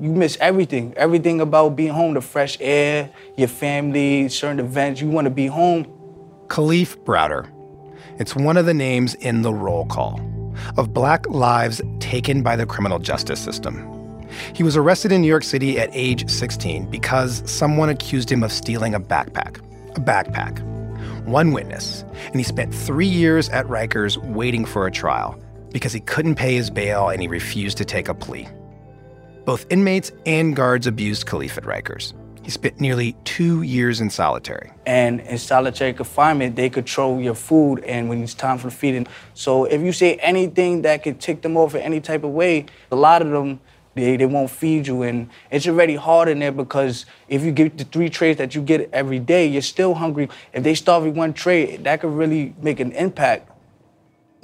you miss everything. Everything about being home, the fresh air, your family, certain events. You want to be home. Kalief Browder. It's one of the names in the roll call of black lives taken by the criminal justice system. He was arrested in New York City at age 16 because someone accused him of stealing a backpack. A backpack. One witness. And he spent 3 years at Rikers waiting for a trial because he couldn't pay his bail and he refused to take a plea. Both inmates and guards abused Kalief at Rikers. He spent nearly 2 years in solitary. And in solitary confinement, they control your food and when it's time for feeding. So if you say anything that could tick them off in any type of way, a lot of them, they won't feed you. And it's already hard in there because if you get the 3 trays that you get every day, you're still hungry. If they starve you 1 tray, that could really make an impact.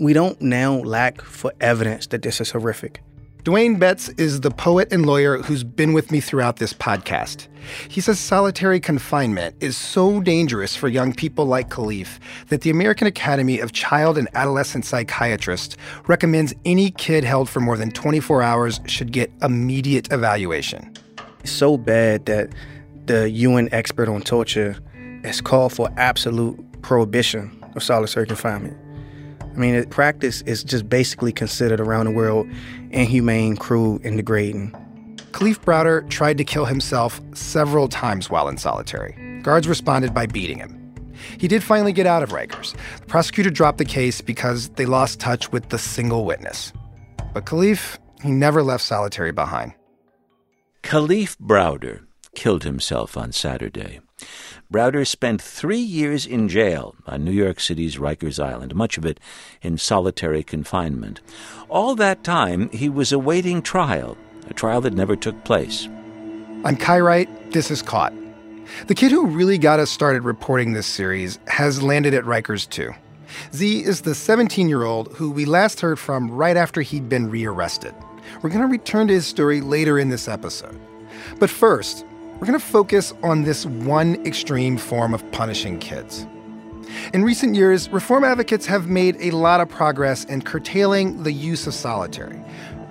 We don't now lack for evidence that this is horrific. Dwayne Betts is the poet and lawyer who's been with me throughout this podcast. He says solitary confinement is so dangerous for young people like Kalief that the American Academy of Child and Adolescent Psychiatrists recommends any kid held for more than 24 hours should get immediate evaluation. It's so bad that the UN expert on torture has called for absolute prohibition of solitary confinement. I mean, practice is just basically considered around the world inhumane, cruel, and degrading. Kalief Browder tried to kill himself several times while in solitary. Guards responded by beating him. He did finally get out of Rikers. The prosecutor dropped the case because they lost touch with the single witness. But Kalief, he never left solitary behind. Kalief Browder killed himself on Saturday. Browder spent 3 years in jail on New York City's Rikers Island, much of it in solitary confinement. All that time, he was awaiting trial, a trial that never took place. I'm Kai Wright. This is Caught. The kid who really got us started reporting this series has landed at Rikers, too. Z is the 17-year-old who we last heard from right after he'd been rearrested. We're going to return to his story later in this episode. But first, we're going to focus on this one extreme form of punishing kids. In recent years, reform advocates have made a lot of progress in curtailing the use of solitary.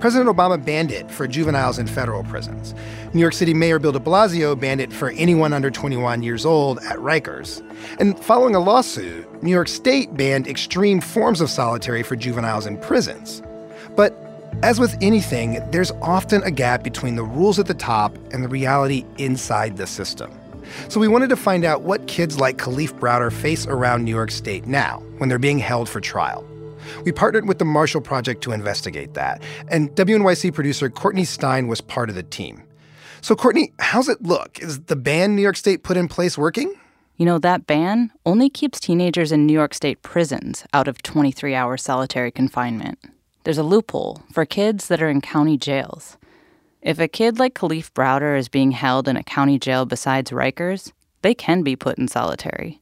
President Obama banned it for juveniles in federal prisons. New York City Mayor Bill de Blasio banned it for anyone under 21 years old at Rikers. And following a lawsuit, New York State banned extreme forms of solitary for juveniles in prisons. But as with anything, there's often a gap between the rules at the top and the reality inside the system. So we wanted to find out what kids like Kalief Browder face around New York State now when they're being held for trial. We partnered with the Marshall Project to investigate that, and WNYC producer Courtney Stein was part of the team. So Courtney, how's it look? Is the ban New York State put in place working? You know, that ban only keeps teenagers in New York State prisons out of 23-hour solitary confinement. There's a loophole for kids that are in county jails. If a kid like Kalief Browder is being held in a county jail besides Rikers, they can be put in solitary.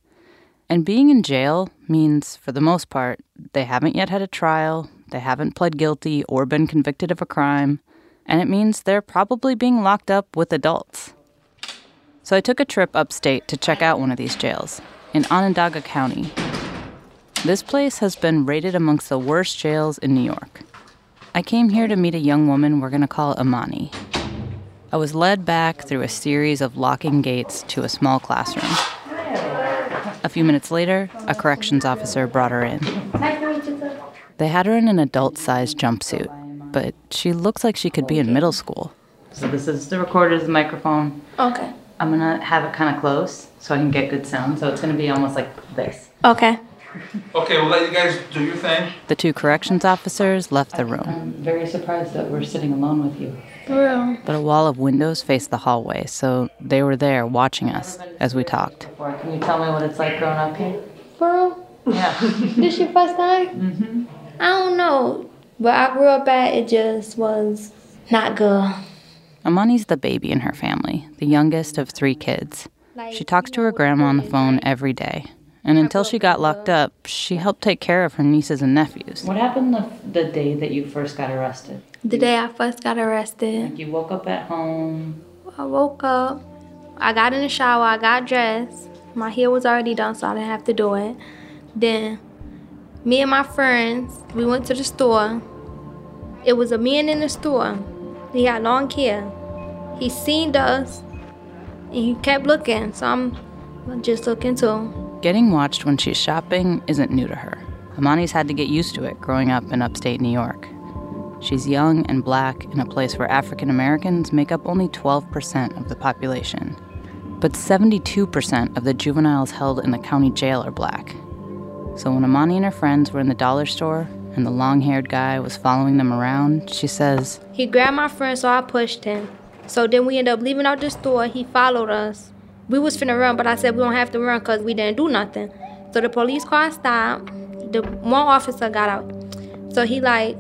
And being in jail means, for the most part, they haven't yet had a trial, they haven't pled guilty or been convicted of a crime, and it means they're probably being locked up with adults. So I took a trip upstate to check out one of these jails in Onondaga County. This place has been rated amongst the worst jails in New York. I came here to meet a young woman we're going to call Imani. I was led back through a series of locking gates to a small classroom. A few minutes later, a corrections officer brought her in. They had her in an adult-sized jumpsuit, but she looks like she could be in middle school. So this is the recorder, the microphone. Okay. I'm going to have it kind of close so I can get good sound. So it's going to be almost like this. Okay. Okay, we'll let you guys do your thing. The 2 corrections officers left the room. I'm very surprised that we're sitting alone with you. Well. But a wall of windows faced the hallway, so they were there watching us as we talked. Can you tell me what it's like growing up here? For real? Yeah. This your first time? Mm-hmm. I don't know. Where I grew up at, it just was not good. Imani's the baby in her family, the youngest of 3 kids. She talks to her grandma on the phone every day. And until she got locked up, she helped take care of her nieces and nephews. What happened the day that you first got arrested? The day I first got arrested. Like you woke up at home. I woke up. I got in the shower. I got dressed. My hair was already done, so I didn't have to do it. Then me and my friends, we went to the store. It was a man in the store. He had long hair. He seen us, and he kept looking, so I'm just looking too. Getting watched when she's shopping isn't new to her. Imani's had to get used to it growing up in upstate New York. She's young and black in a place where African Americans make up only 12% of the population. But 72% of the juveniles held in the county jail are black. So when Imani and her friends were in the dollar store and the long-haired guy was following them around, she says, he grabbed my friend, so I pushed him. So then we ended up leaving out the store. He followed us. We was finna run, but I said we don't have to run because we didn't do nothing. So the police car stopped. The one officer got out. So he like,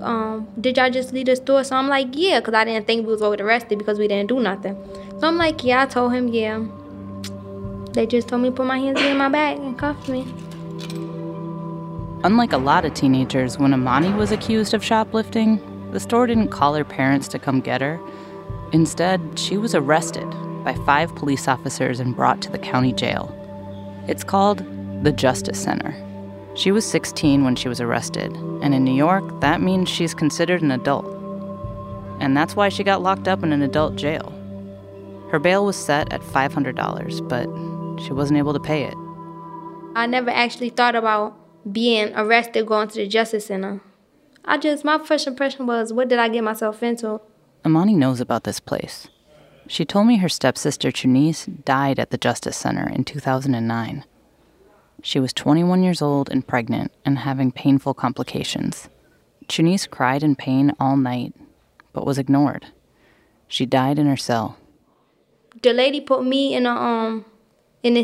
did y'all just leave the store? So I'm like, yeah, because I didn't think we was over arrested because we didn't do nothing. So I'm like, yeah, I told him, yeah. They just told me to put my hands in my bag and cuffed me. Unlike a lot of teenagers, when Imani was accused of shoplifting, the store didn't call her parents to come get her. Instead, she was arrested by 5 police officers and brought to the county jail. It's called the Justice Center. She was 16 when she was arrested, and in New York, that means she's considered an adult. And that's why she got locked up in an adult jail. Her bail was set at $500, but she wasn't able to pay it. I never actually thought about being arrested going to the Justice Center. My first impression was, what did I get myself into? Imani knows about this place. She told me her stepsister Chunice died at the Justice Center in 2009. She was 21 years old and pregnant and having painful complications. Chunice cried in pain all night, but was ignored. She died in her cell. The lady put me in a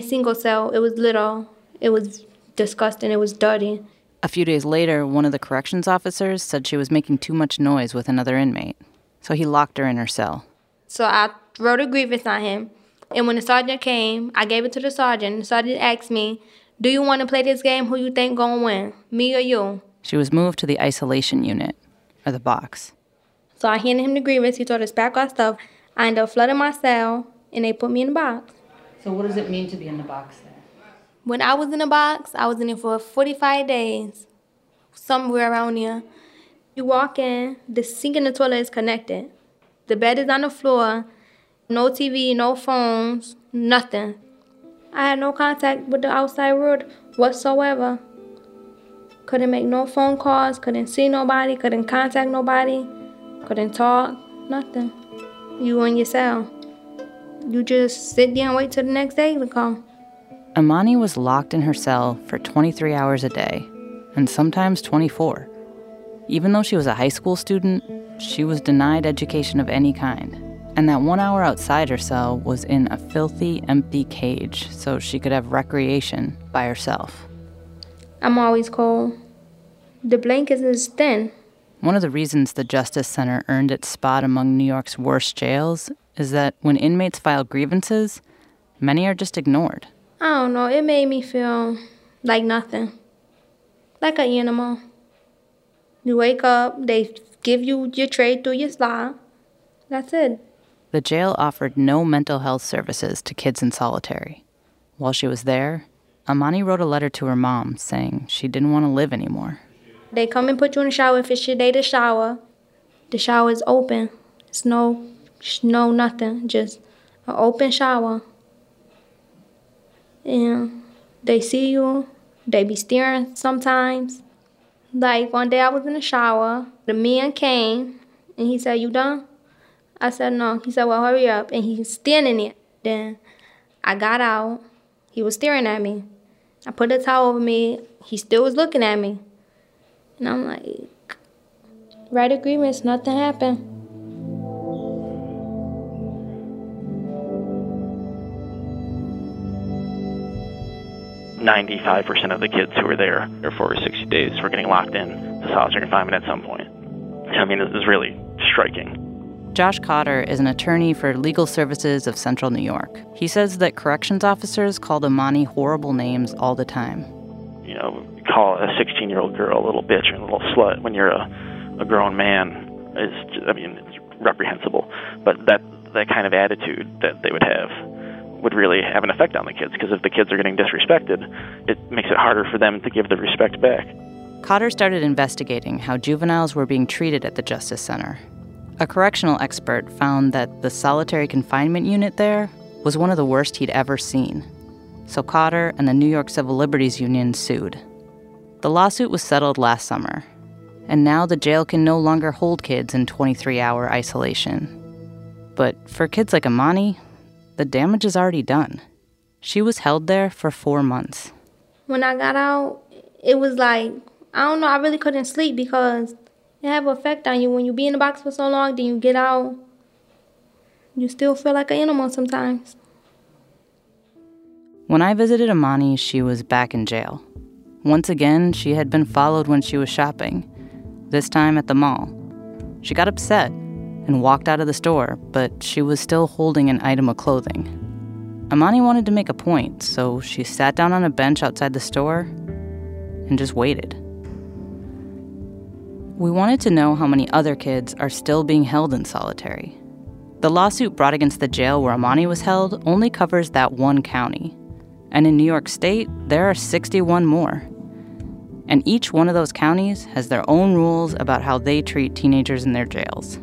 single cell. It was little. It was disgusting. It was dirty. A few days later, one of the corrections officers said she was making too much noise with another inmate, so he locked her in her cell. So I wrote a grievance on him, and when the sergeant came, I gave it to the sergeant. The sergeant asked me, do you want to play this game? Who you think gonna win, me or you? She was moved to the isolation unit, or the box. So I handed him the grievance. He told us back our stuff. I ended up flooding my cell, and they put me in the box. So what does it mean to be in the box then? When I was in the box, I was in it for 45 days, somewhere around here. You walk in, the sink and the toilet is connected. The bed is on the floor, no TV, no phones, nothing. I had no contact with the outside world whatsoever. Couldn't make no phone calls, couldn't see nobody, couldn't contact nobody, couldn't talk, nothing. You in your cell. You just sit there and wait till the next day to come. Imani was locked in her cell for 23 hours a day, and sometimes 24. Even though she was a high school student, she was denied education of any kind. And that 1 hour outside her cell was in a filthy, empty cage, so she could have recreation by herself. I'm always cold. The blanket is thin. One of the reasons the Justice Center earned its spot among New York's worst jails is that when inmates file grievances, many are just ignored. I don't know, it made me feel like nothing. Like an animal. You wake up, they give you your tray through your slide. That's it. The jail offered no mental health services to kids in solitary. While she was there, Imani wrote a letter to her mom saying she didn't want to live anymore. They come and put you in the shower if it's your day to shower. The shower is open. It's no nothing, just an open shower. And they see you, they be staring sometimes. Like, one day I was in the shower, the man came, and he said, you done? I said, no. He said, well, hurry up. And he's standing there. Then I got out. He was staring at me. I put a towel over me. He still was looking at me. And I'm like, right agreements, nothing happened.95% of the kids who were there for over 60 days were getting locked in to solitary confinement at some point. I mean, this is really striking. Josh Cotter is an attorney for Legal Services of Central New York. He says that corrections officers called Imani horrible names all the time. You know, call a 16-year-old girl a little bitch and a little slut when you're a grown man is, I mean, it's reprehensible. But that kind of attitude that they would have would really have an effect on the kids, because if the kids are getting disrespected, it makes it harder for them to give the respect back. Cotter started investigating how juveniles were being treated at the Justice Center. A correctional expert found that the solitary confinement unit there was one of the worst he'd ever seen. So Cotter and the New York Civil Liberties Union sued. The lawsuit was settled last summer, and now the jail can no longer hold kids in 23-hour isolation. But for kids like Imani, the damage is already done. She was held there for 4 months. When I got out, it was like, I don't know, I really couldn't sleep because it have an effect on you. When you be in the box for so long, then you get out, you still feel like an animal sometimes. When I visited Imani, she was back in jail. Once again, she had been followed when she was shopping, this time at the mall. She got upset and walked out of the store, but she was still holding an item of clothing. Imani wanted to make a point, so she sat down on a bench outside the store and just waited. We wanted to know how many other kids are still being held in solitary. The lawsuit brought against the jail where Imani was held only covers that one county. And in New York State, there are 61 more. And each one of those counties has their own rules about how they treat teenagers in their jails.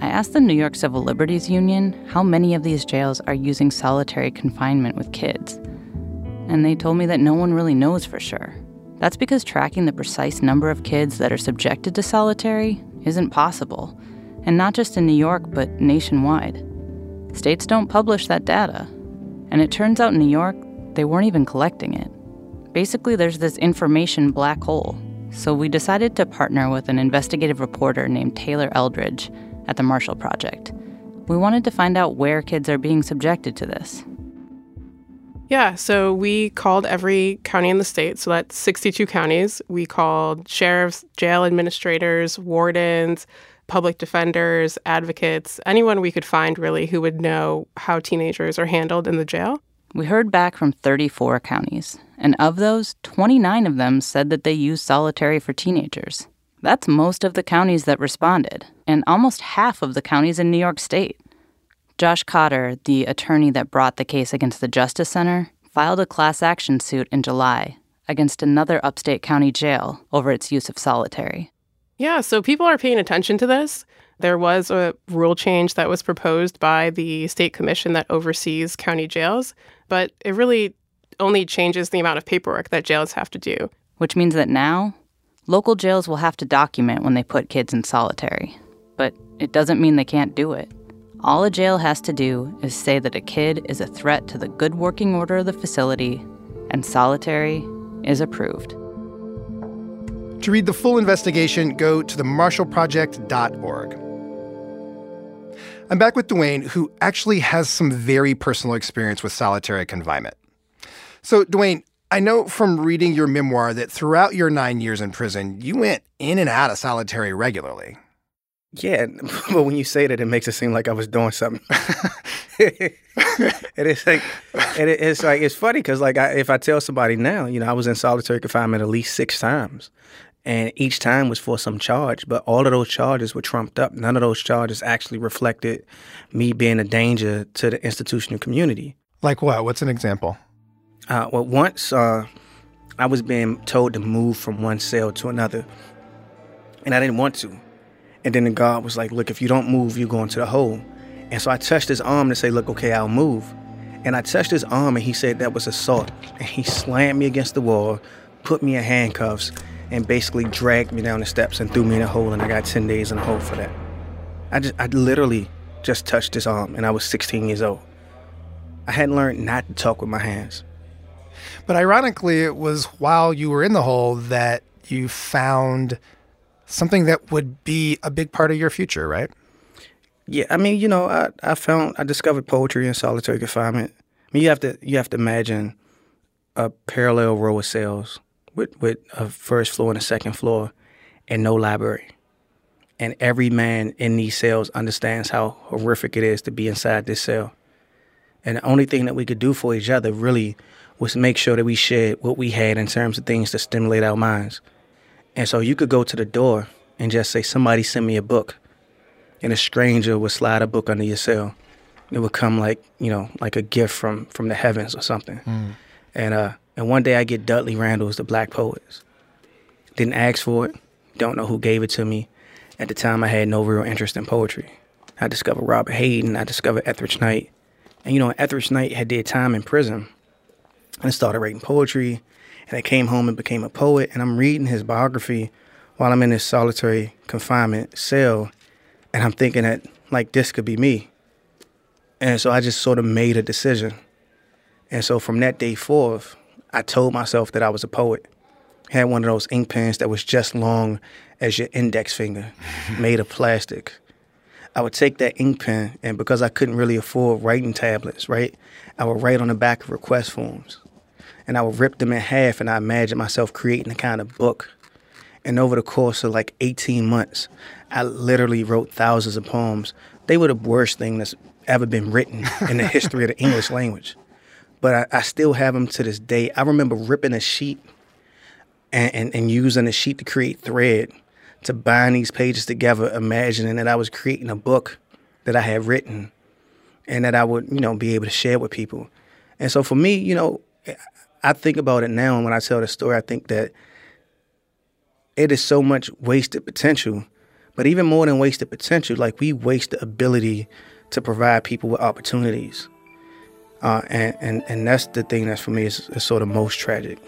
I asked the New York Civil Liberties Union how many of these jails are using solitary confinement with kids. And they told me that no one really knows for sure. That's because tracking the precise number of kids that are subjected to solitary isn't possible, and not just in New York, but nationwide. States don't publish that data. And it turns out in New York, they weren't even collecting it. Basically, there's this information black hole. So we decided to partner with an investigative reporter named Taylor Eldridge at the Marshall Project. We wanted to find out where kids are being subjected to this. Yeah, so we called every county in the state, so that's 62 counties. We called sheriffs, jail administrators, wardens, public defenders, advocates, anyone we could find really who would know how teenagers are handled in the jail. We heard back from 34 counties, and of those, 29 of them said that they use solitary for teenagers. That's most of the counties that responded, and almost half of the counties in New York State. Josh Cotter, the attorney that brought the case against the Justice Center, filed a class action suit in July against another upstate county jail over its use of solitary. Yeah, so people are paying attention to this. There was a rule change that was proposed by the state commission that oversees county jails, but it really only changes the amount of paperwork that jails have to do. Which means that now, local jails will have to document when they put kids in solitary. But it doesn't mean they can't do it. All a jail has to do is say that a kid is a threat to the good working order of the facility, and solitary is approved. To read the full investigation, go to themarshallproject.org. I'm back with Dwayne, who actually has some very personal experience with solitary confinement. So, Dwayne, I know from reading your memoir that throughout your 9 years in prison, you went in and out of solitary regularly. Yeah, but when you say that, it makes it seem like I was doing something. It's like it's funny because if I tell somebody now, you know, I was in solitary confinement at least 6 times. And each time was for some charge, but all of those charges were trumped up. None of those charges actually reflected me being a danger to the institutional community. Like what? What's an example? Once I was being told to move from one cell to another, and I didn't want to. And then the guard was like, look, if you don't move, you're going to the hole. And so I touched his arm to say, look, okay, I'll move. And I touched his arm, and he said that was assault. And he slammed me against the wall, put me in handcuffs, and basically dragged me down the steps and threw me in a hole, and I got 10 days in the hole for that. I literally just touched his arm, and I was 16 years old. I hadn't learned not to talk with my hands. But ironically, it was while you were in the hole that you found something that would be a big part of your future, right? Yeah, I mean, you know, I discovered poetry in solitary confinement. I mean, you have to imagine a parallel row of cells with a first floor and a second floor and no library. And every man in these cells understands how horrific it is to be inside this cell. And the only thing that we could do for each other really was make sure that we shared what we had in terms of things to stimulate our minds. And so you could go to the door and just say, somebody send me a book. And a stranger would slide a book under your cell. It would come like a gift from the heavens or something. Mm. And one day I get Dudley Randall's The Black Poets. Didn't ask for it. Don't know who gave it to me. At the time, I had no real interest in poetry. I discovered Robert Hayden. I discovered Etheridge Knight. And, you know, Etheridge Knight had did time in prison. I started writing poetry, and I came home and became a poet, and I'm reading his biography while I'm in this solitary confinement cell, and I'm thinking that, like, this could be me. And so I just sort of made a decision. And so from that day forth, I told myself that I was a poet. Had one of those ink pens that was just long as your index finger, made of plastic. I would take that ink pen, and because I couldn't really afford writing tablets, right, I would write on the back of request forms. And I would rip them in half, and I imagined myself creating a kind of book. And over the course of like 18 months, I literally wrote thousands of poems. They were the worst thing that's ever been written in the history of the English language. But I still have them to this day. I remember ripping a sheet and using a sheet to create thread to bind these pages together, imagining that I was creating a book that I had written and that I would, you know, be able to share with people. And so for me, you know, I think about it now, and when I tell the story, I think that it is so much wasted potential. But even more than wasted potential, like, we waste the ability to provide people with opportunities. And that's the thing that's, for me, is sort of most tragic.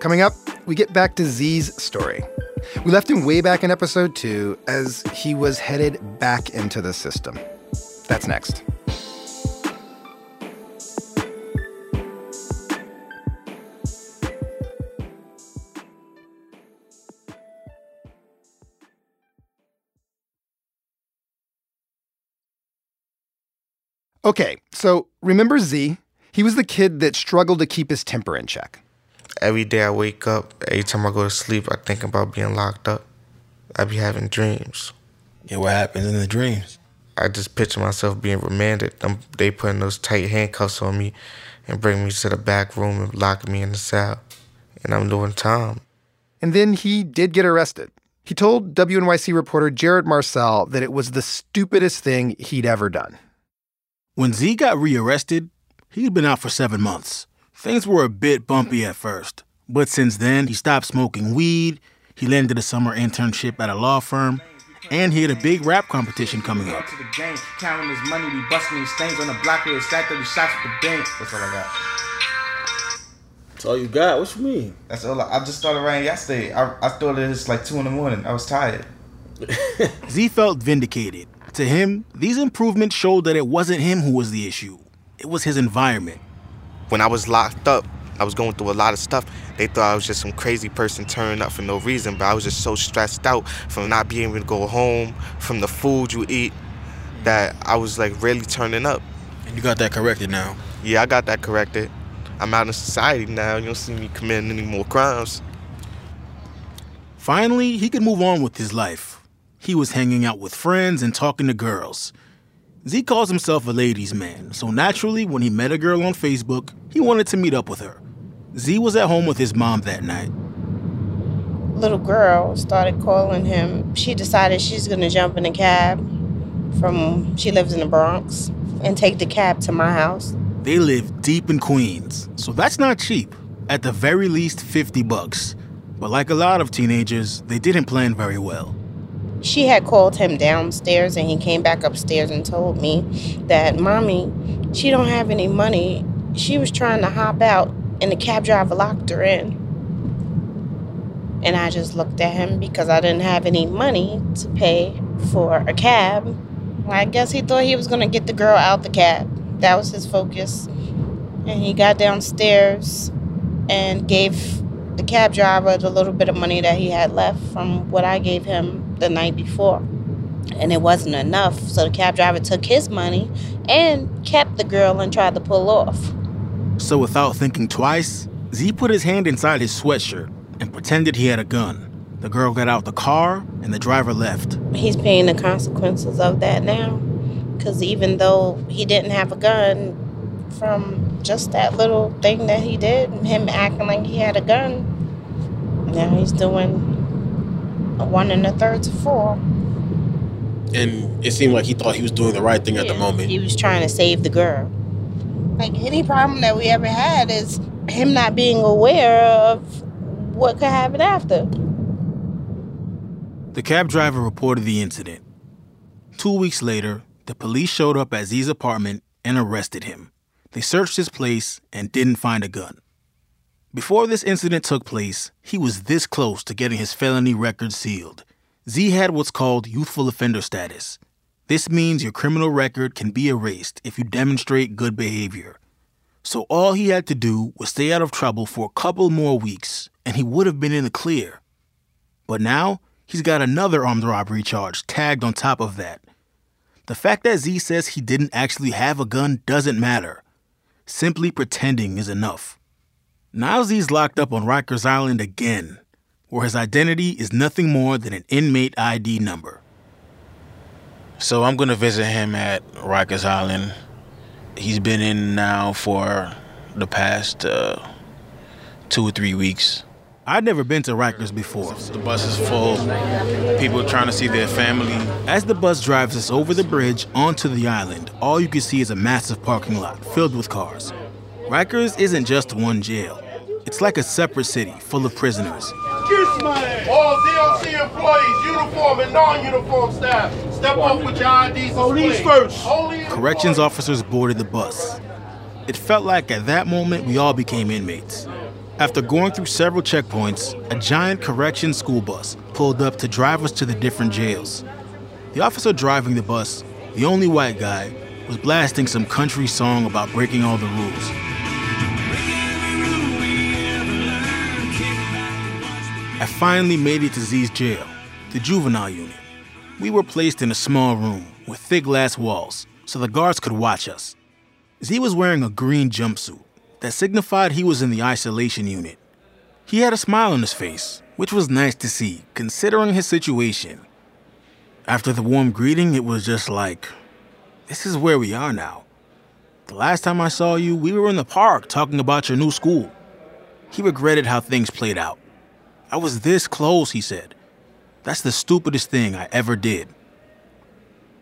Coming up, we get back to Z's story. We left him way back in episode 2 as he was headed back into the system. That's next. Okay, so remember Z? He was the kid that struggled to keep his temper in check. Every day I wake up, every time I go to sleep, I think about being locked up. I be having dreams. Yeah, what happens in the dreams? I just picture myself being remanded. They putting those tight handcuffs on me and bring me to the back room and lock me in the cell. And I'm doing time. And then he did get arrested. He told WNYC reporter Jared Marcel that it was the stupidest thing he'd ever done. When Z got rearrested, he'd been out for 7 months. Things were a bit bumpy at first, but since then, he stopped smoking weed, he landed a summer internship at a law firm, and he had a big rap competition coming up. That's all I got. That's all you got? What you mean? That's all I just started writing yesterday. I thought it was like 2 a.m. I was tired. Z felt vindicated. To him, these improvements showed that it wasn't him who was the issue. It was his environment. When I was locked up, I was going through a lot of stuff. They thought I was just some crazy person turning up for no reason, but I was just so stressed out from not being able to go home, from the food you eat, that I was like really turning up. And you got that corrected now? Yeah, I got that corrected. I'm out in society now. You don't see me committing any more crimes. Finally, he could move on with his life. He was hanging out with friends and talking to girls. Z calls himself a ladies' man, so naturally, when he met a girl on Facebook, he wanted to meet up with her. Z was at home with his mom that night. Little girl started calling him. She decided she's going to jump in a cab she lives in the Bronx, and take the cab to my house. They live deep in Queens, so that's not cheap. At the very least, $50. But like a lot of teenagers, they didn't plan very well. She had called him downstairs, and he came back upstairs and told me that, Mommy, she don't have any money. She was trying to hop out, and the cab driver locked her in. And I just looked at him because I didn't have any money to pay for a cab. I guess he thought he was going to get the girl out the cab. That was his focus. And he got downstairs and gave the cab driver the little bit of money that he had left from what I gave him the night before, and it wasn't enough, so the cab driver took his money and kept the girl and tried to pull off. So without thinking twice, Z put his hand inside his sweatshirt and pretended he had a gun. The girl got out the car, and the driver left. He's paying the consequences of that now, because even though he didn't have a gun, from just that little thing that he did, him acting like he had a gun, now he's doing 1 1/3 to 4. And it seemed like he thought he was doing the right thing at the moment. He was trying to save the girl. Like, any problem that we ever had is him not being aware of what could happen after. The cab driver reported the incident. 2 weeks later, the police showed up at Z's apartment and arrested him. They searched his place and didn't find a gun. Before this incident took place, he was this close to getting his felony record sealed. Z had what's called youthful offender status. This means your criminal record can be erased if you demonstrate good behavior. So all he had to do was stay out of trouble for a couple more weeks, and he would have been in the clear. But now, he's got another armed robbery charge tagged on top of that. The fact that Z says he didn't actually have a gun doesn't matter. Simply pretending is enough. Now Z's locked up on Rikers Island again, where his identity is nothing more than an inmate ID number. So I'm going to visit him at Rikers Island. He's been in now for the past 2 or 3 weeks. I'd never been to Rikers before. The bus is full, people trying to see their family. As the bus drives us over the bridge onto the island, all you can see is a massive parking lot filled with cars. Rikers isn't just one jail. It's like a separate city full of prisoners. Excuse me. All DLC employees, uniform and non-uniform staff, step up with your IDs. Police first. Corrections officers boarded the bus. It felt like at that moment we all became inmates. After going through several checkpoints, a giant corrections school bus pulled up to drive us to the different jails. The officer driving the bus, the only white guy, was blasting some country song about breaking all the rules. I finally made it to Z's jail, the juvenile unit. We were placed in a small room with thick glass walls so the guards could watch us. Z was wearing a green jumpsuit that signified he was in the isolation unit. He had a smile on his face, which was nice to see, considering his situation. After the warm greeting, it was just like, this is where we are now. The last time I saw you, we were in the park talking about your new school. He regretted how things played out. I was this close, he said. That's the stupidest thing I ever did.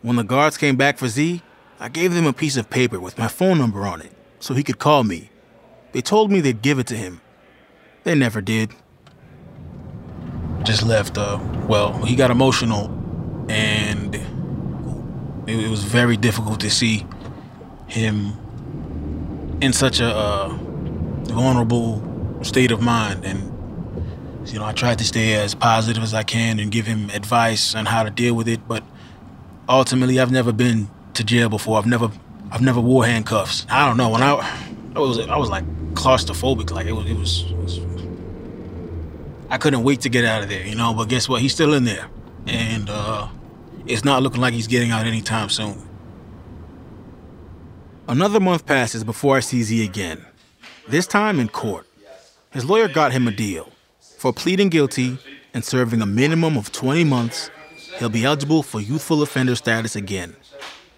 When the guards came back for Z, I gave them a piece of paper with my phone number on it so he could call me. They told me they'd give it to him. They never did. Just left, he got emotional, and it was very difficult to see him in such a vulnerable state of mind. And, I tried to stay as positive as I can and give him advice on how to deal with it, but ultimately I've never been to jail before. I've never wore handcuffs. I don't know, I was like claustrophobic, like it was. I couldn't wait to get out of there, But guess what? He's still in there, and it's not looking like he's getting out anytime soon. Another month passes before I see Z again. This time in court, his lawyer got him a deal. For pleading guilty and serving a minimum of 20 months, he'll be eligible for youthful offender status again.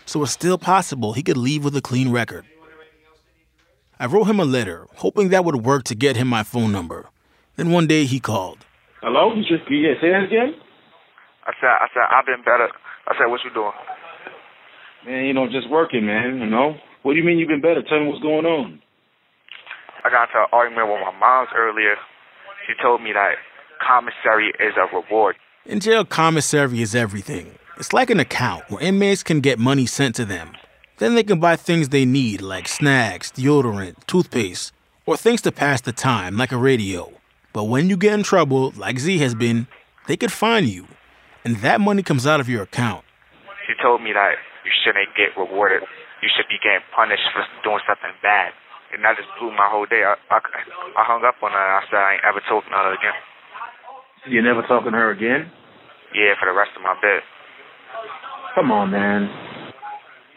So it's still possible he could leave with a clean record. I wrote him a letter, hoping that would work to get him my phone number. Then one day he called. Hello? Yeah, say that again? I said, I've been better. I said, what you doing? Man, just working, man, What do you mean you've been better? Tell me what's going on. I got into an argument with my mom earlier. She told me that commissary is a reward. In jail, commissary is everything. It's like an account where inmates can get money sent to them. Then they can buy things they need, like snacks, deodorant, toothpaste, or things to pass the time, like a radio. But when you get in trouble, like Z has been, they could fine you, and that money comes out of your account. She told me that you shouldn't get rewarded. You should be getting punished for doing something bad, and that just blew my whole day. I hung up on her, and I said I ain't ever talking to her again. You're never talking to her again? Yeah, for the rest of my bed. Come on, man.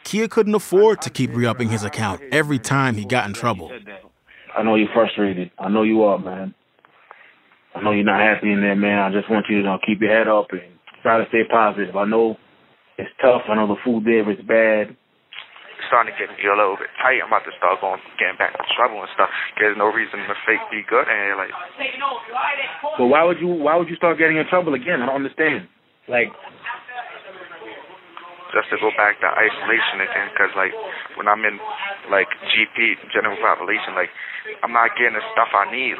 Kia couldn't afford to keep re-upping his account every time he got in trouble. I know you're frustrated. I know you are, man. I know you're not happy in there, man. I just want you to keep your head up and try to stay positive. I know it's tough. I know the food there is bad. It's starting to get me a little bit tight. I'm about to start getting back in trouble and stuff. There's no reason to fake be good. And But why would you start getting in trouble again? I don't understand. Just to go back to isolation again, because, when I'm in, GP, general population, I'm not getting the stuff I need.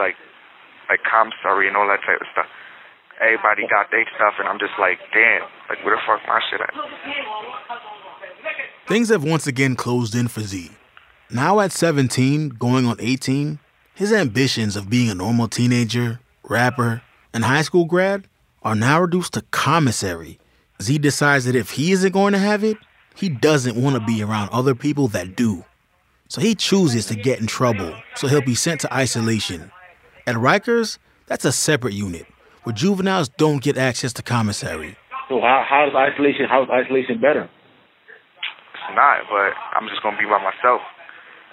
like commissary and all that type of stuff. Everybody got their stuff, and I'm just like, damn, like, where the fuck my shit at? Things have once again closed in for Z. Now at 17, going on 18, his ambitions of being a normal teenager, rapper, and high school grad are now reduced to commissary. Z decides that if he isn't going to have it, he doesn't want to be around other people that do. So he chooses to get in trouble, so he'll be sent to isolation. At Rikers, that's a separate unit, where juveniles don't get access to commissary. So how is isolation better? It's not, but I'm just going to be by myself.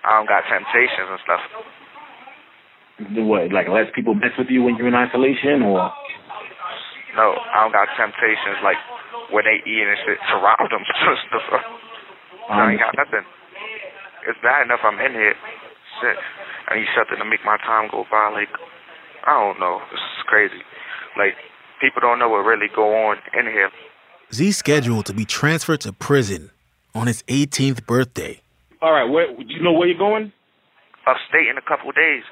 I don't got temptations and stuff. What, like less people mess with you when you're in isolation, or? No, I don't got temptations, like when they eat and shit, to rob them. I ain't got nothing. It's bad enough I'm in here. Shit. I need something to make my time go by. Like, I don't know. This is crazy. Like, people don't know what really go on in here. Z's scheduled to be transferred to prison on his 18th birthday. All right, do you know where you're going? Upstate in a couple of days.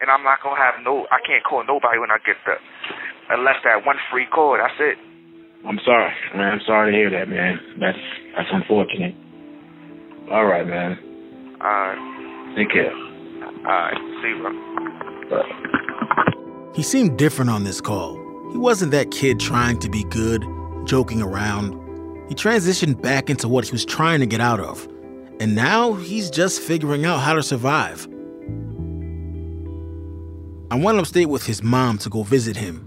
And I'm not going to have I can't call nobody when I get there. Unless that one free call, that's it. I'm sorry, man. I'm sorry to hear that, man. That's unfortunate. All right, man. All right. Take care. All right. See you, bro. Bye. He seemed different on this call. He wasn't that kid trying to be good, joking around. He transitioned back into what he was trying to get out of. And now he's just figuring out how to survive. I went upstate with his mom to go visit him.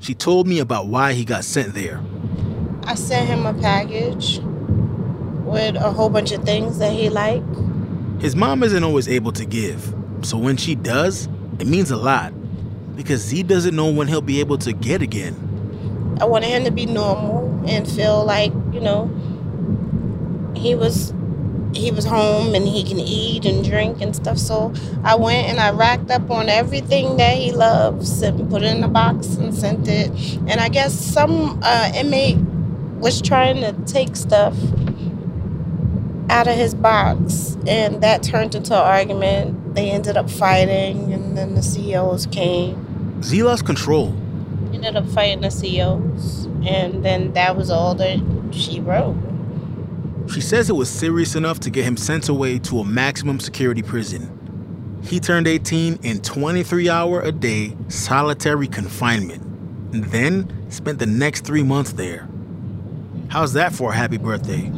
She told me about why he got sent there. I sent him a package with a whole bunch of things that he liked. His mom isn't always able to give, so when she does, it means a lot, because Z doesn't know when he'll be able to get again. I wanted him to be normal and feel like, you know, he was home and he can eat and drink and stuff. So I went and I racked up on everything that he loves and put it in a box and sent it. And I guess some inmate was trying to take stuff out of his box, and that turned into an argument. They ended up fighting, and then the CEOs came. Z lost control. Ended up fighting the CEOs, and then that was all that she wrote. She says it was serious enough to get him sent away to a maximum security prison. He turned 18 in 23-hour-a-day solitary confinement, and then spent the next 3 months there. How's that for a happy birthday?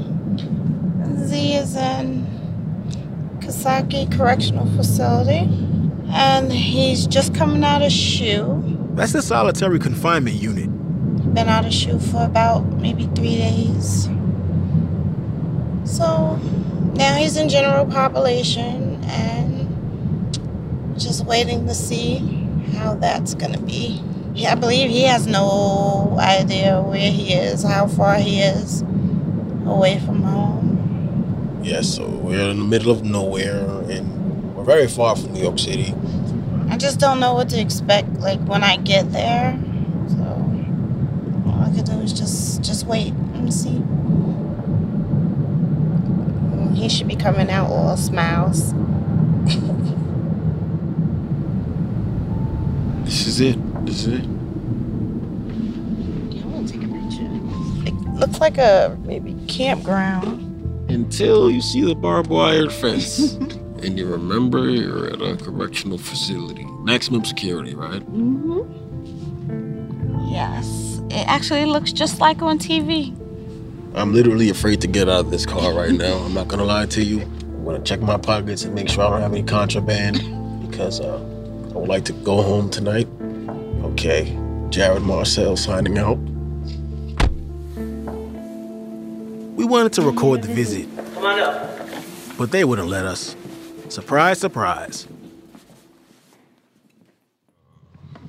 Z is in Kasaki Correctional Facility, and he's just coming out of SHU. That's the solitary confinement unit. Been out of SHU for about maybe 3 days. So now he's in general population and just waiting to see how that's going to be. Yeah, I believe he has no idea where he is, how far he is away from home. Yeah, so we're in the middle of nowhere and we're very far from New York City. I just don't know what to expect, like, when I get there. So all I could do is just wait and see. He should be coming out all smiles. This is it. I want to take a picture. It looks like a maybe campground. Until you see the barbed wire fence. And you remember you're at a correctional facility. Maximum security, right? Mm-hmm. Yes. It actually looks just like on TV. I'm literally afraid to get out of this car right now. I'm not going to lie to you. I'm going to check my pockets and make sure I don't have any contraband, because I would like to go home tonight. Okay, Jared Marcel signing out. We wanted to record the visit. Come on up. But they wouldn't let us. Surprise, surprise.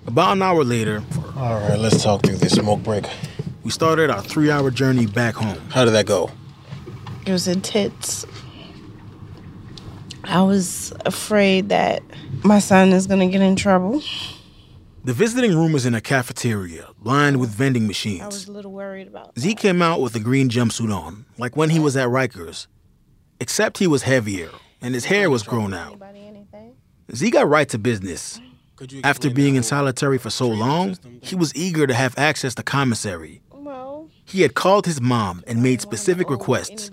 About an hour later. All right, let's talk through this smoke break. We started our 3-hour journey back home. How did that go? It was intense. I was afraid that my son is going to get in trouble. The visiting room was in a cafeteria, lined with vending machines. I was a little worried about that. Z came out with a green jumpsuit on, like when he was at Rikers. Except he was heavier, and his hair was grown out. Z got right to business. After being in solitary for so long, he was eager to have access to commissary. He had called his mom and made specific requests.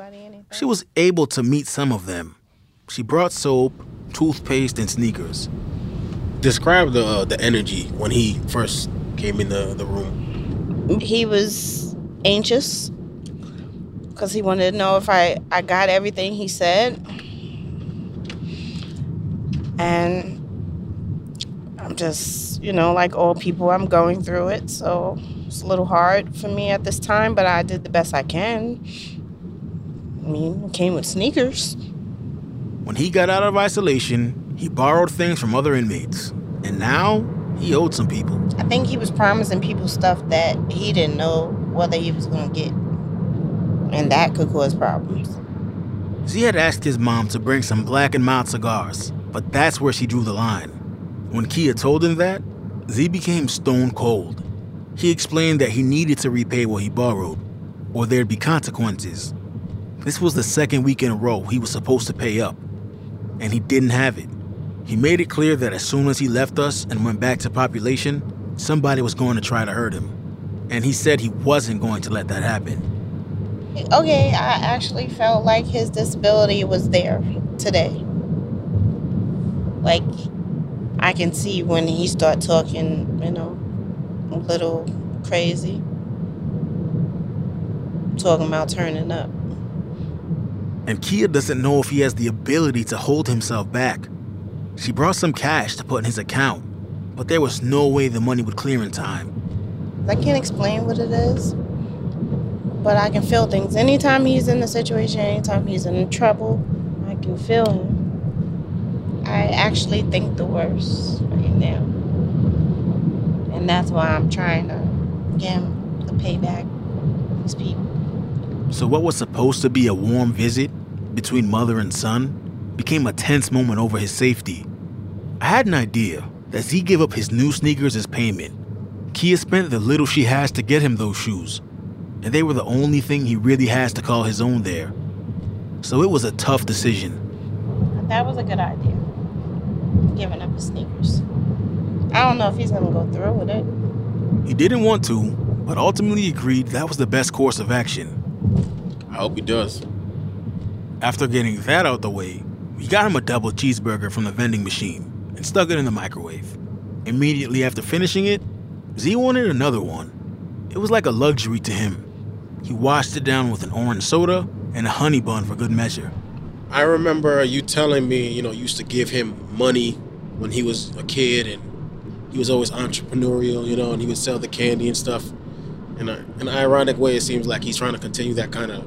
She was able to meet some of them. She brought soap, toothpaste, and sneakers. Describe the energy when he first came in the room. He was anxious because he wanted to know if I got everything he said. And I'm just, like all people, I'm going through it. So it's a little hard for me at this time, but I did the best I can. It came with sneakers. When he got out of isolation, he borrowed things from other inmates. And now he owed some people. I think he was promising people stuff that he didn't know whether he was going to get. And that could cause problems. Z had asked his mom to bring some Black & Mild cigars, but that's where she drew the line. When Kia told him that, Z became stone cold. He explained that he needed to repay what he borrowed, or there'd be consequences. This was the second week in a row he was supposed to pay up, and he didn't have it. He made it clear that as soon as he left us and went back to population, somebody was going to try to hurt him, and he said he wasn't going to let that happen. Okay, I actually felt like his disability was there today. Like, I can see when he started talking, a little crazy. Talking about turning up. And Kia doesn't know if he has the ability to hold himself back. She brought some cash to put in his account, but there was no way the money would clear in time. I can't explain what it is. But I can feel things. Anytime he's in a situation, anytime he's in trouble, I can feel him. I actually think the worst right now. And that's why I'm trying to get him to pay back these people. So what was supposed to be a warm visit between mother and son became a tense moment over his safety. I had an idea that Z gave up his new sneakers as payment. Kia spent the little she has to get him those shoes. And they were the only thing he really has to call his own there. So it was a tough decision. That was a good idea, giving up his sneakers. I don't know if he's gonna go through with it. He didn't want to, but ultimately agreed that was the best course of action. I hope he does. After getting that out the way, we got him a double cheeseburger from the vending machine and stuck it in the microwave. Immediately after finishing it, Z wanted another one. It was like a luxury to him. He washed it down with an orange soda and a honey bun for good measure. I remember you telling me, you used to give him money when he was a kid, and he was always entrepreneurial, and he would sell the candy and stuff. In an ironic way, it seems like he's trying to continue that kind of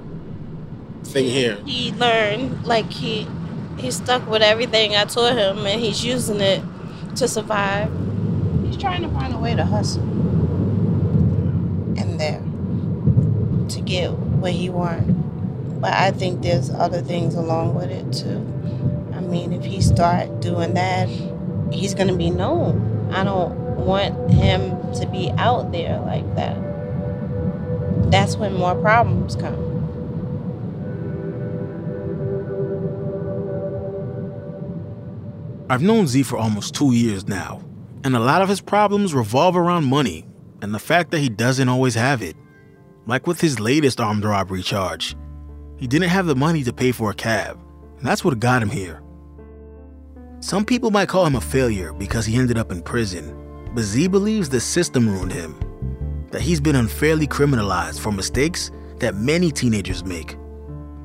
thing here. He learned, he stuck with everything I taught him, and he's using it to survive. He's trying to find a way to hustle. And there to get what he wants. But I think there's other things along with it too. If he start doing that, he's gonna be known. I don't want him to be out there like that. That's when more problems come. I've known Z for almost 2 years now, and a lot of his problems revolve around money. And the fact that he doesn't always have it. Like with his latest armed robbery charge, he didn't have the money to pay for a cab, and that's what got him here. Some people might call him a failure because he ended up in prison, but Z believes the system ruined him, that he's been unfairly criminalized for mistakes that many teenagers make,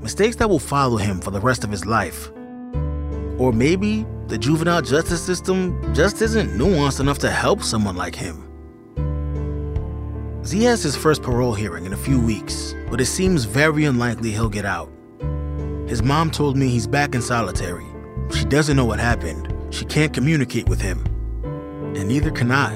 mistakes that will follow him for the rest of his life. Or maybe the juvenile justice system just isn't nuanced enough to help someone like him. Z has his first parole hearing in a few weeks, but it seems very unlikely he'll get out. His mom told me he's back in solitary. She doesn't know what happened. She can't communicate with him. And neither can I.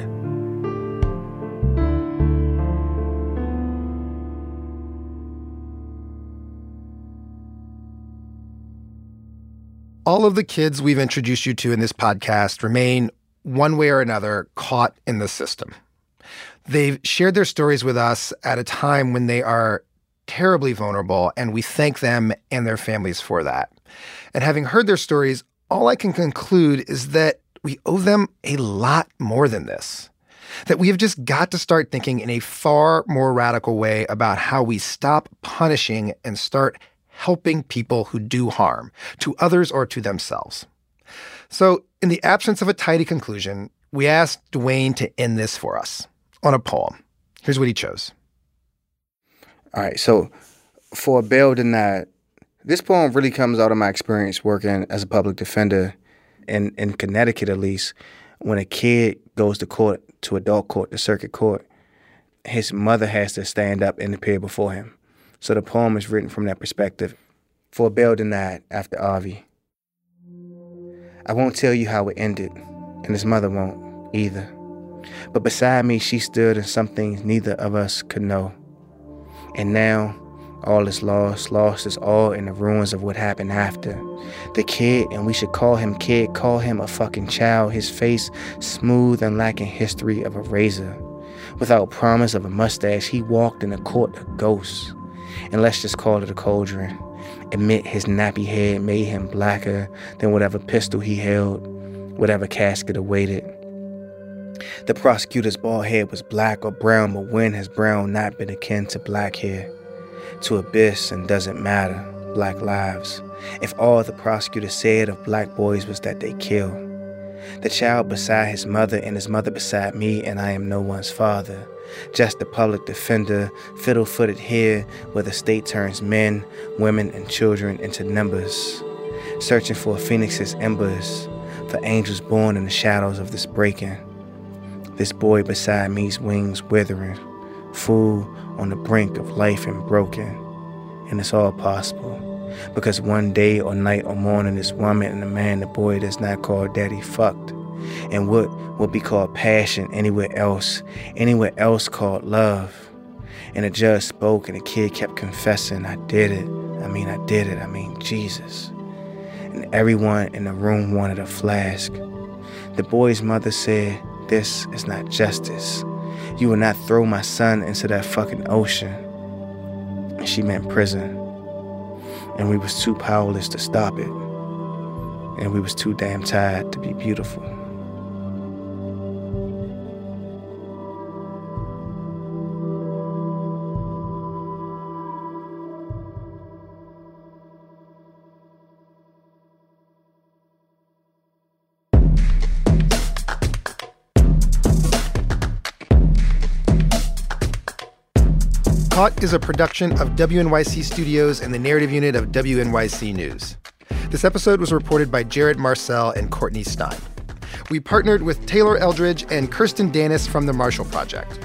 All of the kids we've introduced you to in this podcast remain, one way or another, caught in the system. They've shared their stories with us at a time when they are terribly vulnerable, and we thank them and their families for that. And having heard their stories, all I can conclude is that we owe them a lot more than this, that we have just got to start thinking in a far more radical way about how we stop punishing and start helping people who do harm to others or to themselves. So in the absence of a tidy conclusion, we asked Dwayne to end this for us on a poem. Here's what he chose. All right, so for Bill de Blasio, this poem really comes out of my experience working as a public defender in Connecticut, at least. When a kid goes to court, to adult court, to circuit court, his mother has to stand up and appear before him. So the poem is written from that perspective. For Bill de Blasio after Avi. I won't tell you how it ended, and his mother won't either. But beside me, she stood in some things neither of us could know. And now, all is lost. Lost is all in the ruins of what happened after. The kid, and we should call him kid, call him a fucking child, his face smooth and lacking history of a razor. Without promise of a mustache, he walked in the court a ghost. And let's just call it a cauldron. Admit his nappy head made him blacker than whatever pistol he held, whatever casket awaited. The prosecutor's bald head was black or brown, but when has brown not been akin to black hair? To abyss and doesn't matter, black lives. If all the prosecutor said of black boys was that they kill. The child beside his mother and his mother beside me, and I am no one's father. Just the public defender, fiddle-footed here, where the state turns men, women, and children into numbers. Searching for a phoenix's embers, for angels born in the shadows of this breaking. This boy beside me's wings withering, fool on the brink of life and broken. And it's all possible, because one day or night or morning, this woman and the man the boy does not call daddy fucked. And what would be called passion anywhere else called love. And the judge spoke and the kid kept confessing, I did it, Jesus. And everyone in the room wanted a flask. The boy's mother said, this is not justice. You will not throw my son into that fucking ocean. And she meant prison. And we was too powerless to stop it. And we was too damn tired to be beautiful. Caught is a production of WNYC Studios and the Narrative Unit of WNYC News. This episode was reported by Jared Marcel and Courtney Stein. We partnered with Taylor Eldridge and Kirsten Dannis from the Marshall Project.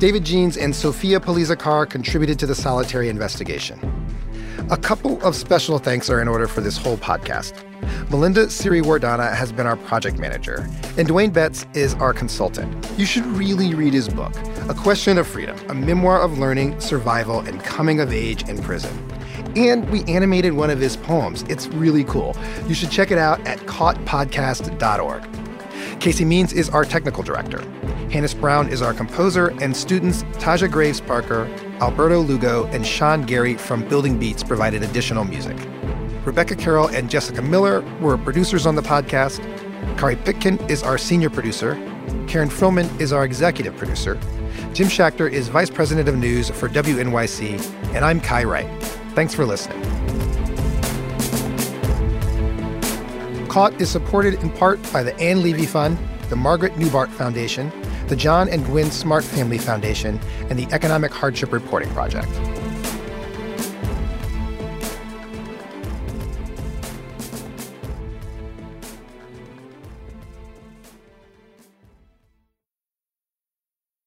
David Jeans and Sophia Polizakar contributed to the solitary investigation. A couple of special thanks are in order for this whole podcast. Melinda Siri Wardana has been our project manager, and Dwayne Betts is our consultant. You should really read his book, A Question of Freedom, a memoir of learning, survival, and coming of age in prison. And we animated one of his poems. It's really cool. You should check it out at caughtpodcast.org. Casey Means is our technical director. Hannes Brown is our composer, and students Taja Graves-Parker, Alberto Lugo, and Sean Gary from Building Beats provided additional music. Rebecca Carroll and Jessica Miller were producers on the podcast. Kari Pitkin is our senior producer. Karen Froman is our executive producer. Jim Schachter is vice president of news for WNYC, and I'm Kai Wright. Thanks for listening. Caught is supported in part by the Ann Levy Fund, the Margaret Newbart Foundation, the John and Gwen Smart Family Foundation, and the Economic Hardship Reporting Project.